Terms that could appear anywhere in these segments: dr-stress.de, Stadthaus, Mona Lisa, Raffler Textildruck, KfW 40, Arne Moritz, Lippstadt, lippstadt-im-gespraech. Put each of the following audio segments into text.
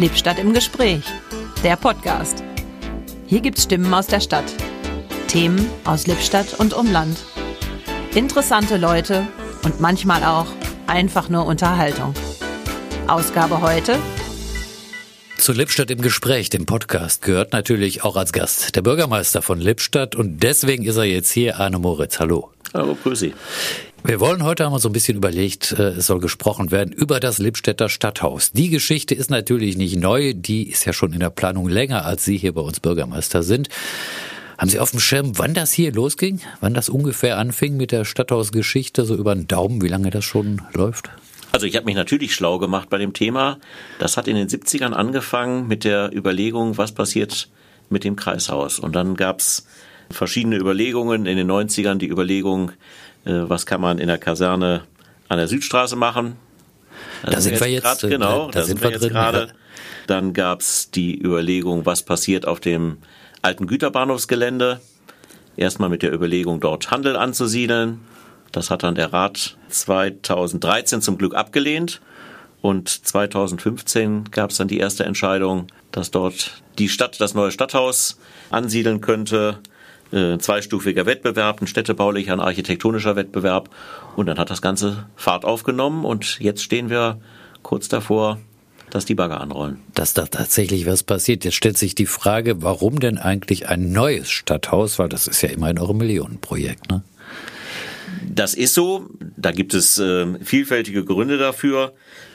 Lippstadt im Gespräch, der Podcast. Hier gibt's Stimmen aus der Stadt, Themen aus Lippstadt und Umland, interessante Leute und manchmal auch einfach nur Unterhaltung. Ausgabe heute. Zu Lippstadt im Gespräch, dem Podcast, gehört natürlich auch als Gast der Bürgermeister von Lippstadt und deswegen ist er jetzt hier, Arne Moritz. Hallo. Hallo, grüß Sie. Wir wollen heute einmal so ein bisschen überlegt, es soll gesprochen werden über das Lippstädter Stadthaus. Die Geschichte ist natürlich nicht neu, die ist ja schon in der Planung länger, als Sie hier bei uns Bürgermeister sind. Haben Sie auf dem Schirm, wann das hier losging? Wann das ungefähr anfing mit der Stadthausgeschichte, so über den Daumen, wie lange das schon läuft? Also ich habe mich natürlich schlau gemacht bei dem Thema. Das hat in den 70ern angefangen mit der Überlegung, was passiert mit dem Kreishaus. Und dann gab es verschiedene Überlegungen. In den 90ern die Überlegung, was kann man in der Kaserne an der Südstraße machen. Da sind wir jetzt gerade. Dann gab es die Überlegung, was passiert auf dem alten Güterbahnhofsgelände. Erstmal mit der Überlegung, dort Handel anzusiedeln. Das hat dann der Rat 2013 zum Glück abgelehnt und 2015 gab es dann die erste Entscheidung, dass dort die Stadt das neue Stadthaus ansiedeln könnte. Zweistufiger Wettbewerb, ein städtebaulicher, ein architektonischer Wettbewerb und dann hat das Ganze Fahrt aufgenommen und jetzt stehen wir kurz davor, dass die Bagger anrollen. Dass da tatsächlich was passiert. Jetzt stellt sich die Frage, warum denn eigentlich ein neues Stadthaus, weil das ist ja immerhin auch ein Millionenprojekt, ne? Das ist so, da gibt es vielfältige Gründe dafür.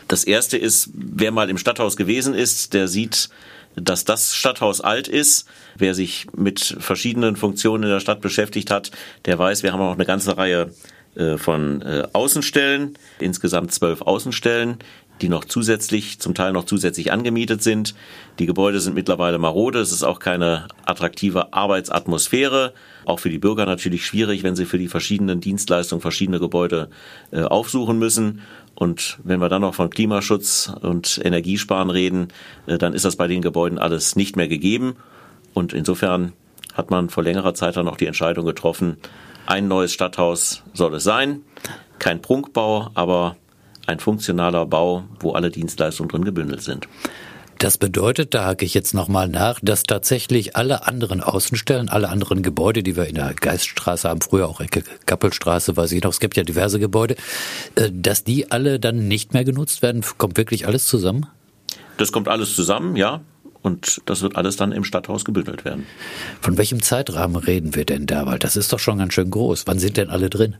Das erste ist, wer mal im Stadthaus gewesen ist, der sieht, dass das Stadthaus alt ist. Wer sich mit verschiedenen Funktionen in der Stadt beschäftigt hat, der weiß, wir haben auch eine ganze Reihe von Außenstellen, insgesamt 12 Außenstellen, die noch zusätzlich, zum Teil noch zusätzlich angemietet sind. Die Gebäude sind mittlerweile marode, es ist auch keine attraktive Arbeitsatmosphäre. Auch für die Bürger natürlich schwierig, wenn sie für die verschiedenen Dienstleistungen verschiedene Gebäude aufsuchen müssen. Und wenn wir dann noch von Klimaschutz und Energiesparen reden, dann ist das bei den Gebäuden alles nicht mehr gegeben. Und insofern hat man vor längerer Zeit dann auch die Entscheidung getroffen, ein neues Stadthaus soll es sein. Kein Prunkbau, aber ein funktionaler Bau, wo alle Dienstleistungen drin gebündelt sind. Das bedeutet, da hake ich jetzt nochmal nach, dass tatsächlich alle anderen Außenstellen, alle anderen Gebäude, die wir in der Geiststraße haben, früher auch Ecke Kappelstraße, weiß ich noch, es gibt ja diverse Gebäude, dass die alle dann nicht mehr genutzt werden. Kommt wirklich alles zusammen? Das kommt alles zusammen, ja. Und das wird alles dann im Stadthaus gebündelt werden. Von welchem Zeitrahmen reden wir denn da? Weil das ist doch schon ganz schön groß. Wann sind denn alle drin?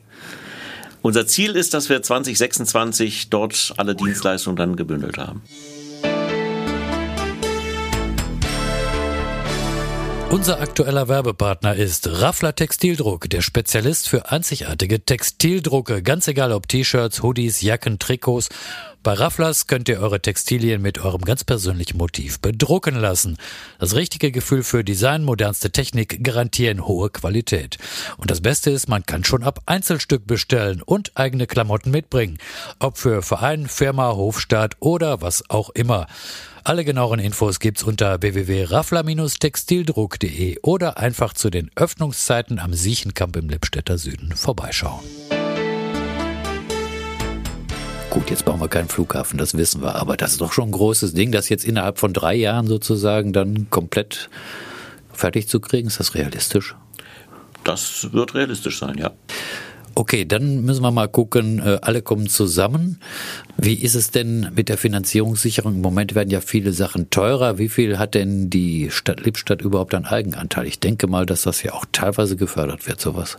Unser Ziel ist, dass wir 2026 dort alle Dienstleistungen dann gebündelt haben. Unser aktueller Werbepartner ist Raffler Textildruck, der Spezialist für einzigartige Textildrucke. Ganz egal ob T-Shirts, Hoodies, Jacken, Trikots. Bei Rafflers könnt ihr eure Textilien mit eurem ganz persönlichen Motiv bedrucken lassen. Das richtige Gefühl für Design, modernste Technik garantieren hohe Qualität. Und das Beste ist, man kann schon ab Einzelstück bestellen und eigene Klamotten mitbringen. Ob für Verein, Firma, Hofstaat oder was auch immer. Alle genaueren Infos gibt's unter www.raffler-textildruck.de oder einfach zu den Öffnungszeiten am Siechenkamp im Lippstädter Süden vorbeischauen. Gut, jetzt brauchen wir keinen Flughafen, das wissen wir, aber das ist doch schon ein großes Ding, das jetzt innerhalb von 3 Jahren sozusagen dann komplett fertig zu kriegen. Ist das realistisch? Das wird realistisch sein, ja. Okay, dann müssen wir mal gucken, alle kommen zusammen. Wie ist es denn mit der Finanzierungssicherung? Im Moment werden ja viele Sachen teurer. Wie viel hat denn die Stadt Lippstadt überhaupt an Eigenanteil? Ich denke mal, dass das ja auch teilweise gefördert wird, sowas.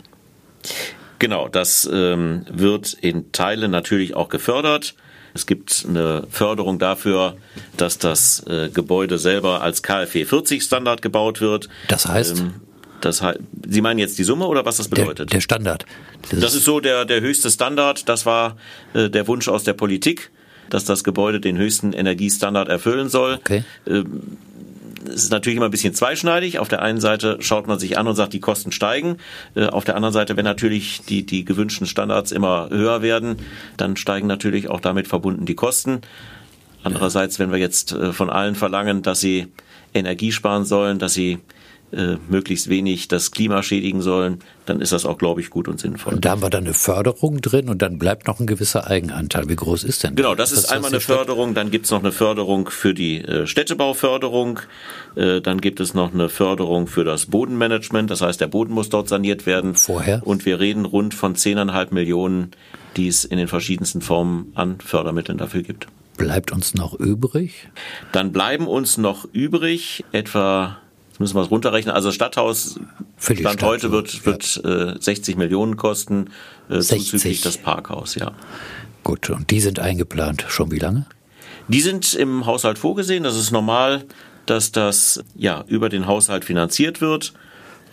Genau, das wird in Teilen natürlich auch gefördert. Es gibt eine Förderung dafür, dass das Gebäude selber als KfW 40 Standard gebaut wird. Das heißt? Sie meinen jetzt die Summe oder was das bedeutet? Der Standard. Das ist so der höchste Standard. Das war der Wunsch aus der Politik, dass das Gebäude den höchsten Energiestandard erfüllen soll. Okay. Es ist natürlich immer ein bisschen zweischneidig. Auf der einen Seite schaut man sich an und sagt, die Kosten steigen. Auf der anderen Seite, wenn natürlich die gewünschten Standards immer höher werden, dann steigen natürlich auch damit verbunden die Kosten. Andererseits, wenn wir jetzt von allen verlangen, dass sie Energie sparen sollen, dass sie möglichst wenig das Klima schädigen sollen, dann ist das auch, glaube ich, gut und sinnvoll. Und da haben wir dann eine Förderung drin und dann bleibt noch ein gewisser Eigenanteil. Wie groß ist denn das? Genau, das ist einmal eine Förderung, dann gibt es noch eine Förderung für die Städtebauförderung, dann gibt es noch eine Förderung für das Bodenmanagement, das heißt, der Boden muss dort saniert werden. Vorher? Und wir reden rund von 10,5 Millionen, die es in den verschiedensten Formen an Fördermitteln dafür gibt. Bleibt uns noch übrig? Dann bleiben uns noch übrig etwa... Müssen wir es runterrechnen. Also Stadthaus Stand Stadt, heute wird ja. 60 Millionen kosten, zuzüglich das Parkhaus, ja. Gut, und die sind eingeplant schon wie lange? Die sind im Haushalt vorgesehen. Das ist normal, dass das ja über den Haushalt finanziert wird.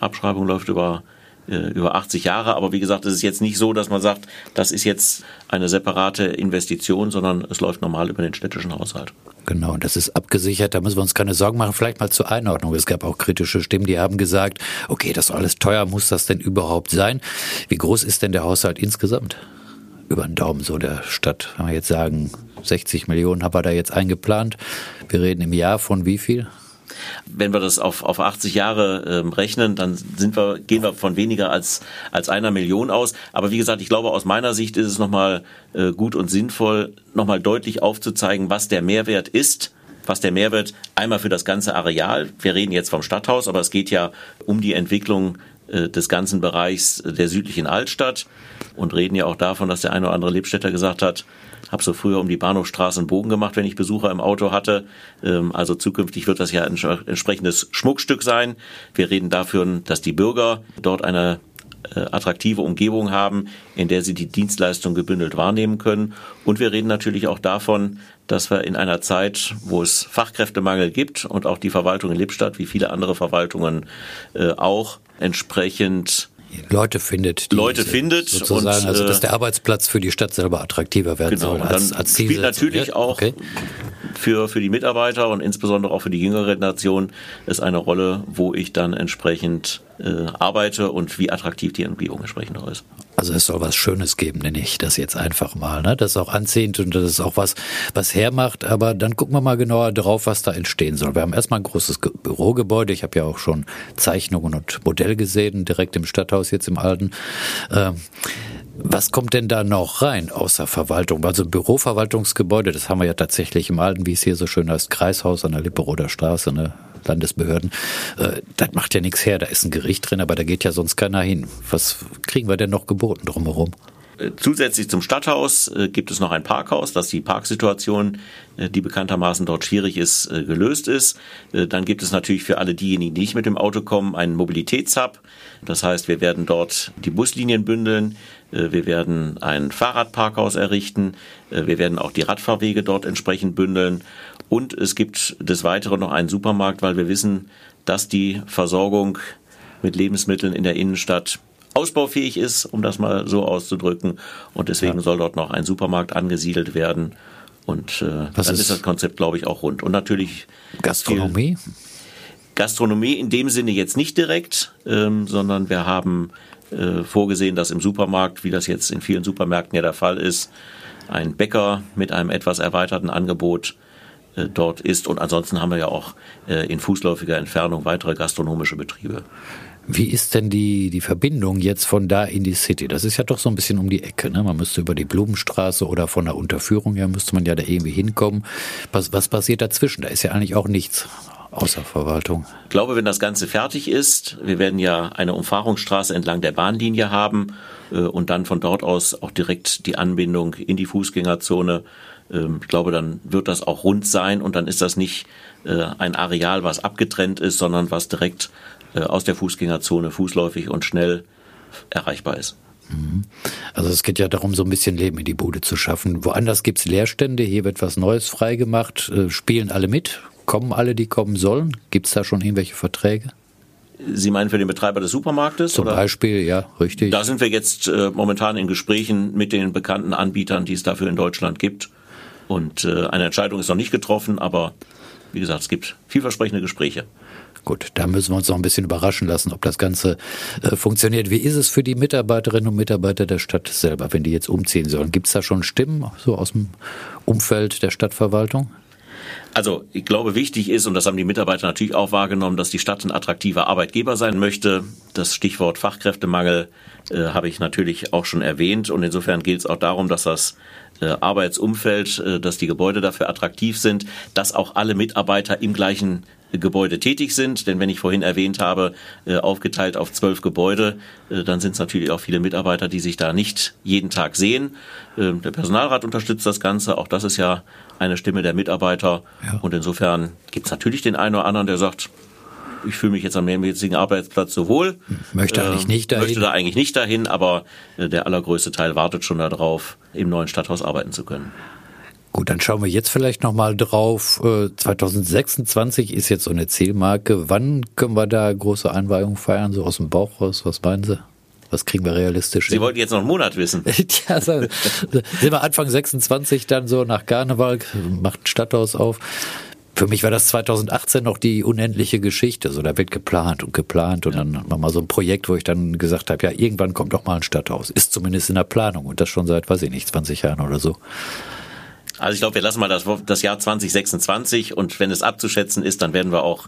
Abschreibung läuft über 80 Jahre. Aber wie gesagt, es ist jetzt nicht so, dass man sagt, das ist jetzt eine separate Investition, sondern es läuft normal über den städtischen Haushalt. Genau, das ist abgesichert, da müssen wir uns keine Sorgen machen. Vielleicht mal zur Einordnung, es gab auch kritische Stimmen, die haben gesagt, okay, das ist alles teuer, muss das denn überhaupt sein? Wie groß ist denn der Haushalt insgesamt? Über den Daumen so der Stadt, wenn wir jetzt sagen, 60 Millionen haben wir da jetzt eingeplant. Wir reden im Jahr von wie viel? Wenn wir das auf 80 Jahre rechnen, dann gehen wir von weniger als 1 Million aus. Aber wie gesagt, ich glaube, aus meiner Sicht ist es nochmal gut und sinnvoll, nochmal deutlich aufzuzeigen, was der Mehrwert ist. Was der Mehrwert einmal für das ganze Areal, wir reden jetzt vom Stadthaus, aber es geht ja um die Entwicklung des ganzen Bereichs der südlichen Altstadt und reden ja auch davon, dass der eine oder andere Lippstädter gesagt hat, habe so früher um die Bahnhofstraße einen Bogen gemacht, wenn ich Besucher im Auto hatte. Also zukünftig wird das ja ein entsprechendes Schmuckstück sein. Wir reden dafür, dass die Bürger dort eine attraktive Umgebung haben, in der sie die Dienstleistung gebündelt wahrnehmen können. Und wir reden natürlich auch davon, dass wir in einer Zeit, wo es Fachkräftemangel gibt und auch die Verwaltung in Lippstadt, wie viele andere Verwaltungen auch, entsprechend Leute findet sozusagen, und also dass der Arbeitsplatz für die Stadt selber attraktiver werden soll. Genau, als spielt natürlich auch für die Mitarbeiter und insbesondere auch für die jüngere Generation ist eine Rolle, wo ich dann entsprechend arbeite und wie attraktiv die Umgebung entsprechend auch ist. Also es soll was Schönes geben, nenne ich das jetzt einfach mal. Ne? Das ist auch anziehend und das ist auch was hermacht. Aber dann gucken wir mal genauer drauf, was da entstehen soll. Wir haben erstmal ein großes Bürogebäude. Ich habe ja auch schon Zeichnungen und Modelle gesehen, direkt im Stadthaus, jetzt im Alten. Was kommt denn da noch rein außer Verwaltung? Also ein Büroverwaltungsgebäude, das haben wir ja tatsächlich im Alten, wie es hier so schön heißt, Kreishaus an der Lipperoder Straße, ne? Landesbehörden. Das macht ja nichts her, da ist ein Gericht drin, aber da geht ja sonst keiner hin. Was kriegen wir denn noch geboten drumherum? Zusätzlich zum Stadthaus gibt es noch ein Parkhaus, dass die Parksituation, die bekanntermaßen dort schwierig ist, gelöst ist. Dann gibt es natürlich für alle diejenigen, die nicht mit dem Auto kommen, einen Mobilitätshub. Das heißt, wir werden dort die Buslinien bündeln, wir werden ein Fahrradparkhaus errichten, wir werden auch die Radfahrwege dort entsprechend bündeln. Und es gibt des Weiteren noch einen Supermarkt, weil wir wissen, dass die Versorgung mit Lebensmitteln in der Innenstadt ausbaufähig ist, um das mal so auszudrücken. Und deswegen soll dort noch ein Supermarkt angesiedelt werden. Und dann ist das Konzept, glaube ich, auch rund. Und natürlich Gastronomie? Gastronomie in dem Sinne jetzt nicht direkt, sondern wir haben vorgesehen, dass im Supermarkt, wie das jetzt in vielen Supermärkten ja der Fall ist, ein Bäcker mit einem etwas erweiterten Angebot dort ist. Und ansonsten haben wir ja auch in fußläufiger Entfernung weitere gastronomische Betriebe. Wie ist denn die Verbindung jetzt von da in die City? Das ist ja doch so ein bisschen um die Ecke, ne? Man müsste über die Blumenstraße oder von der Unterführung her müsste man ja da irgendwie hinkommen. Was passiert dazwischen? Da ist ja eigentlich auch nichts außer Verwaltung. Ich glaube, wenn das Ganze fertig ist, wir werden ja eine Umfahrungsstraße entlang der Bahnlinie haben und dann von dort aus auch direkt die Anbindung in die Fußgängerzone. Ich glaube, dann wird das auch rund sein und dann ist das nicht ein Areal, was abgetrennt ist, sondern was direkt aus der Fußgängerzone fußläufig und schnell erreichbar ist. Also es geht ja darum, so ein bisschen Leben in die Bude zu schaffen. Woanders gibt es Leerstände, hier wird was Neues freigemacht. Spielen alle mit? Kommen alle, die kommen sollen? Gibt es da schon irgendwelche Verträge? Sie meinen für den Betreiber des Supermarktes? Zum Beispiel, ja, richtig. Da sind wir jetzt momentan in Gesprächen mit den bekannten Anbietern, die es dafür in Deutschland gibt. Und eine Entscheidung ist noch nicht getroffen, aber wie gesagt, es gibt vielversprechende Gespräche. Gut, da müssen wir uns noch ein bisschen überraschen lassen, ob das Ganze funktioniert. Wie ist es für die Mitarbeiterinnen und Mitarbeiter der Stadt selber, wenn die jetzt umziehen sollen? Gibt es da schon Stimmen so aus dem Umfeld der Stadtverwaltung? Also ich glaube, wichtig ist, und das haben die Mitarbeiter natürlich auch wahrgenommen, dass die Stadt ein attraktiver Arbeitgeber sein möchte. Das Stichwort Fachkräftemangel habe ich natürlich auch schon erwähnt. Und insofern geht es auch darum, dass das Arbeitsumfeld, dass die Gebäude dafür attraktiv sind, dass auch alle Mitarbeiter im gleichen Gebäude tätig sind. Denn wenn ich vorhin erwähnt habe, aufgeteilt auf 12 Gebäude, dann sind es natürlich auch viele Mitarbeiter, die sich da nicht jeden Tag sehen. Der Personalrat unterstützt das Ganze. Auch das ist ja eine Stimme der Mitarbeiter. Ja. Und insofern gibt es natürlich den einen oder anderen, der sagt, ich fühle mich jetzt am jetzigen Arbeitsplatz so wohl. Möchte da eigentlich nicht dahin, aber der allergrößte Teil wartet schon darauf, im neuen Stadthaus arbeiten zu können. Gut, dann schauen wir jetzt vielleicht nochmal drauf. 2026 ist jetzt so eine Zielmarke. Wann können wir da große Einweihung feiern? So aus dem Bauch raus, was meinen Sie? Was kriegen wir realistisch hin? Sie wollten jetzt noch einen Monat wissen. Ja, sind wir Anfang 26 dann so nach Karneval, macht ein Stadthaus auf. Für mich war das 2018 noch die unendliche Geschichte. Also da wird geplant und dann war mal so ein Projekt, wo ich dann gesagt habe, ja, irgendwann kommt doch mal ein Stadthaus. Ist zumindest in der Planung und das schon seit, weiß ich nicht, 20 Jahren oder so. Also ich glaube, wir lassen mal das Jahr 2026 und wenn es abzuschätzen ist, dann werden wir auch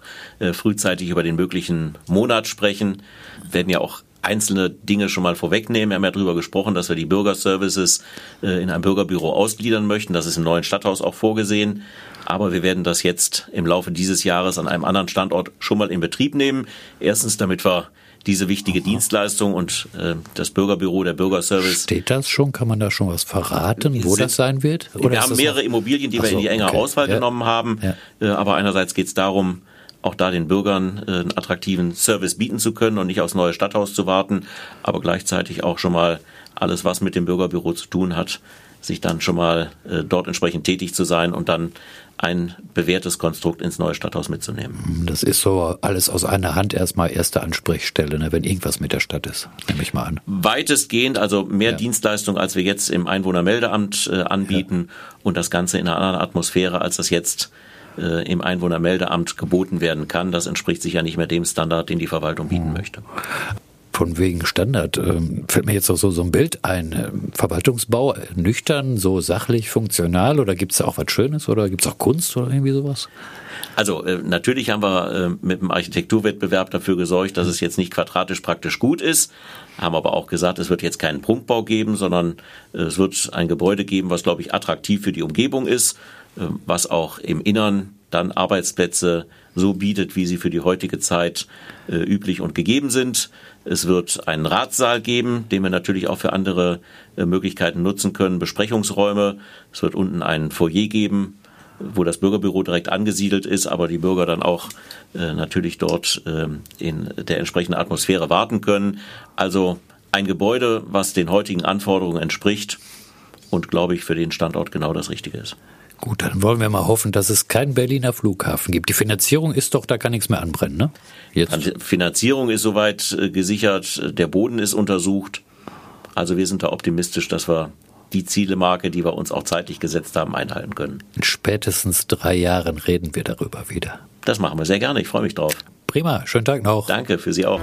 frühzeitig über den möglichen Monat sprechen. Wir werden ja auch einzelne Dinge schon mal vorwegnehmen. Wir haben ja darüber gesprochen, dass wir die Bürgerservices in ein Bürgerbüro ausgliedern möchten. Das ist im neuen Stadthaus auch vorgesehen. Aber wir werden das jetzt im Laufe dieses Jahres an einem anderen Standort schon mal in Betrieb nehmen. Erstens, damit wir diese wichtige Dienstleistung und das Bürgerbüro, der Bürgerservice. Steht das schon? Kann man da schon was verraten, wo das sein wird? Oder wir haben mehrere Immobilien, die wir in die enge Auswahl genommen haben. Ja. Aber einerseits geht es darum, auch da den Bürgern einen attraktiven Service bieten zu können und nicht aufs neue Stadthaus zu warten, aber gleichzeitig auch schon mal alles, was mit dem Bürgerbüro zu tun hat, sich dann schon mal dort entsprechend tätig zu sein und dann ein bewährtes Konstrukt ins neue Stadthaus mitzunehmen. Das ist so alles aus einer Hand erstmal erste Ansprechstelle, ne, wenn irgendwas mit der Stadt ist, nehme ich mal an. Weitestgehend, also mehr Dienstleistung, als wir jetzt im Einwohnermeldeamt anbieten und das Ganze in einer anderen Atmosphäre, als das jetzt im Einwohnermeldeamt geboten werden kann. Das entspricht sich ja nicht mehr dem Standard, den die Verwaltung bieten möchte. Von wegen Standard fällt mir jetzt auch so ein Bild ein. Verwaltungsbau nüchtern, so sachlich, funktional oder gibt es da auch was Schönes oder gibt es auch Kunst oder irgendwie sowas? Also natürlich haben wir mit dem Architekturwettbewerb dafür gesorgt, dass es jetzt nicht quadratisch praktisch gut ist. Haben aber auch gesagt, es wird jetzt keinen Prunkbau geben, sondern es wird ein Gebäude geben, was, glaube ich, attraktiv für die Umgebung ist, was auch im Innern dann Arbeitsplätze so bietet, wie sie für die heutige Zeit üblich und gegeben sind. Es wird einen Ratssaal geben, den wir natürlich auch für andere Möglichkeiten nutzen können, Besprechungsräume. Es wird unten einen Foyer geben, wo das Bürgerbüro direkt angesiedelt ist, aber die Bürger dann auch natürlich dort in der entsprechenden Atmosphäre warten können. Also ein Gebäude, was den heutigen Anforderungen entspricht und, glaube ich, für den Standort genau das Richtige ist. Gut, dann wollen wir mal hoffen, dass es keinen Berliner Flughafen gibt. Die Finanzierung ist doch, da kann nichts mehr anbrennen, ne? Jetzt. Finanzierung ist soweit gesichert, der Boden ist untersucht. Also wir sind da optimistisch, dass wir die Zielemarke, die wir uns auch zeitlich gesetzt haben, einhalten können. In spätestens 3 Jahren reden wir darüber wieder. Das machen wir sehr gerne, ich freue mich drauf. Prima, schönen Tag noch. Danke, für Sie auch.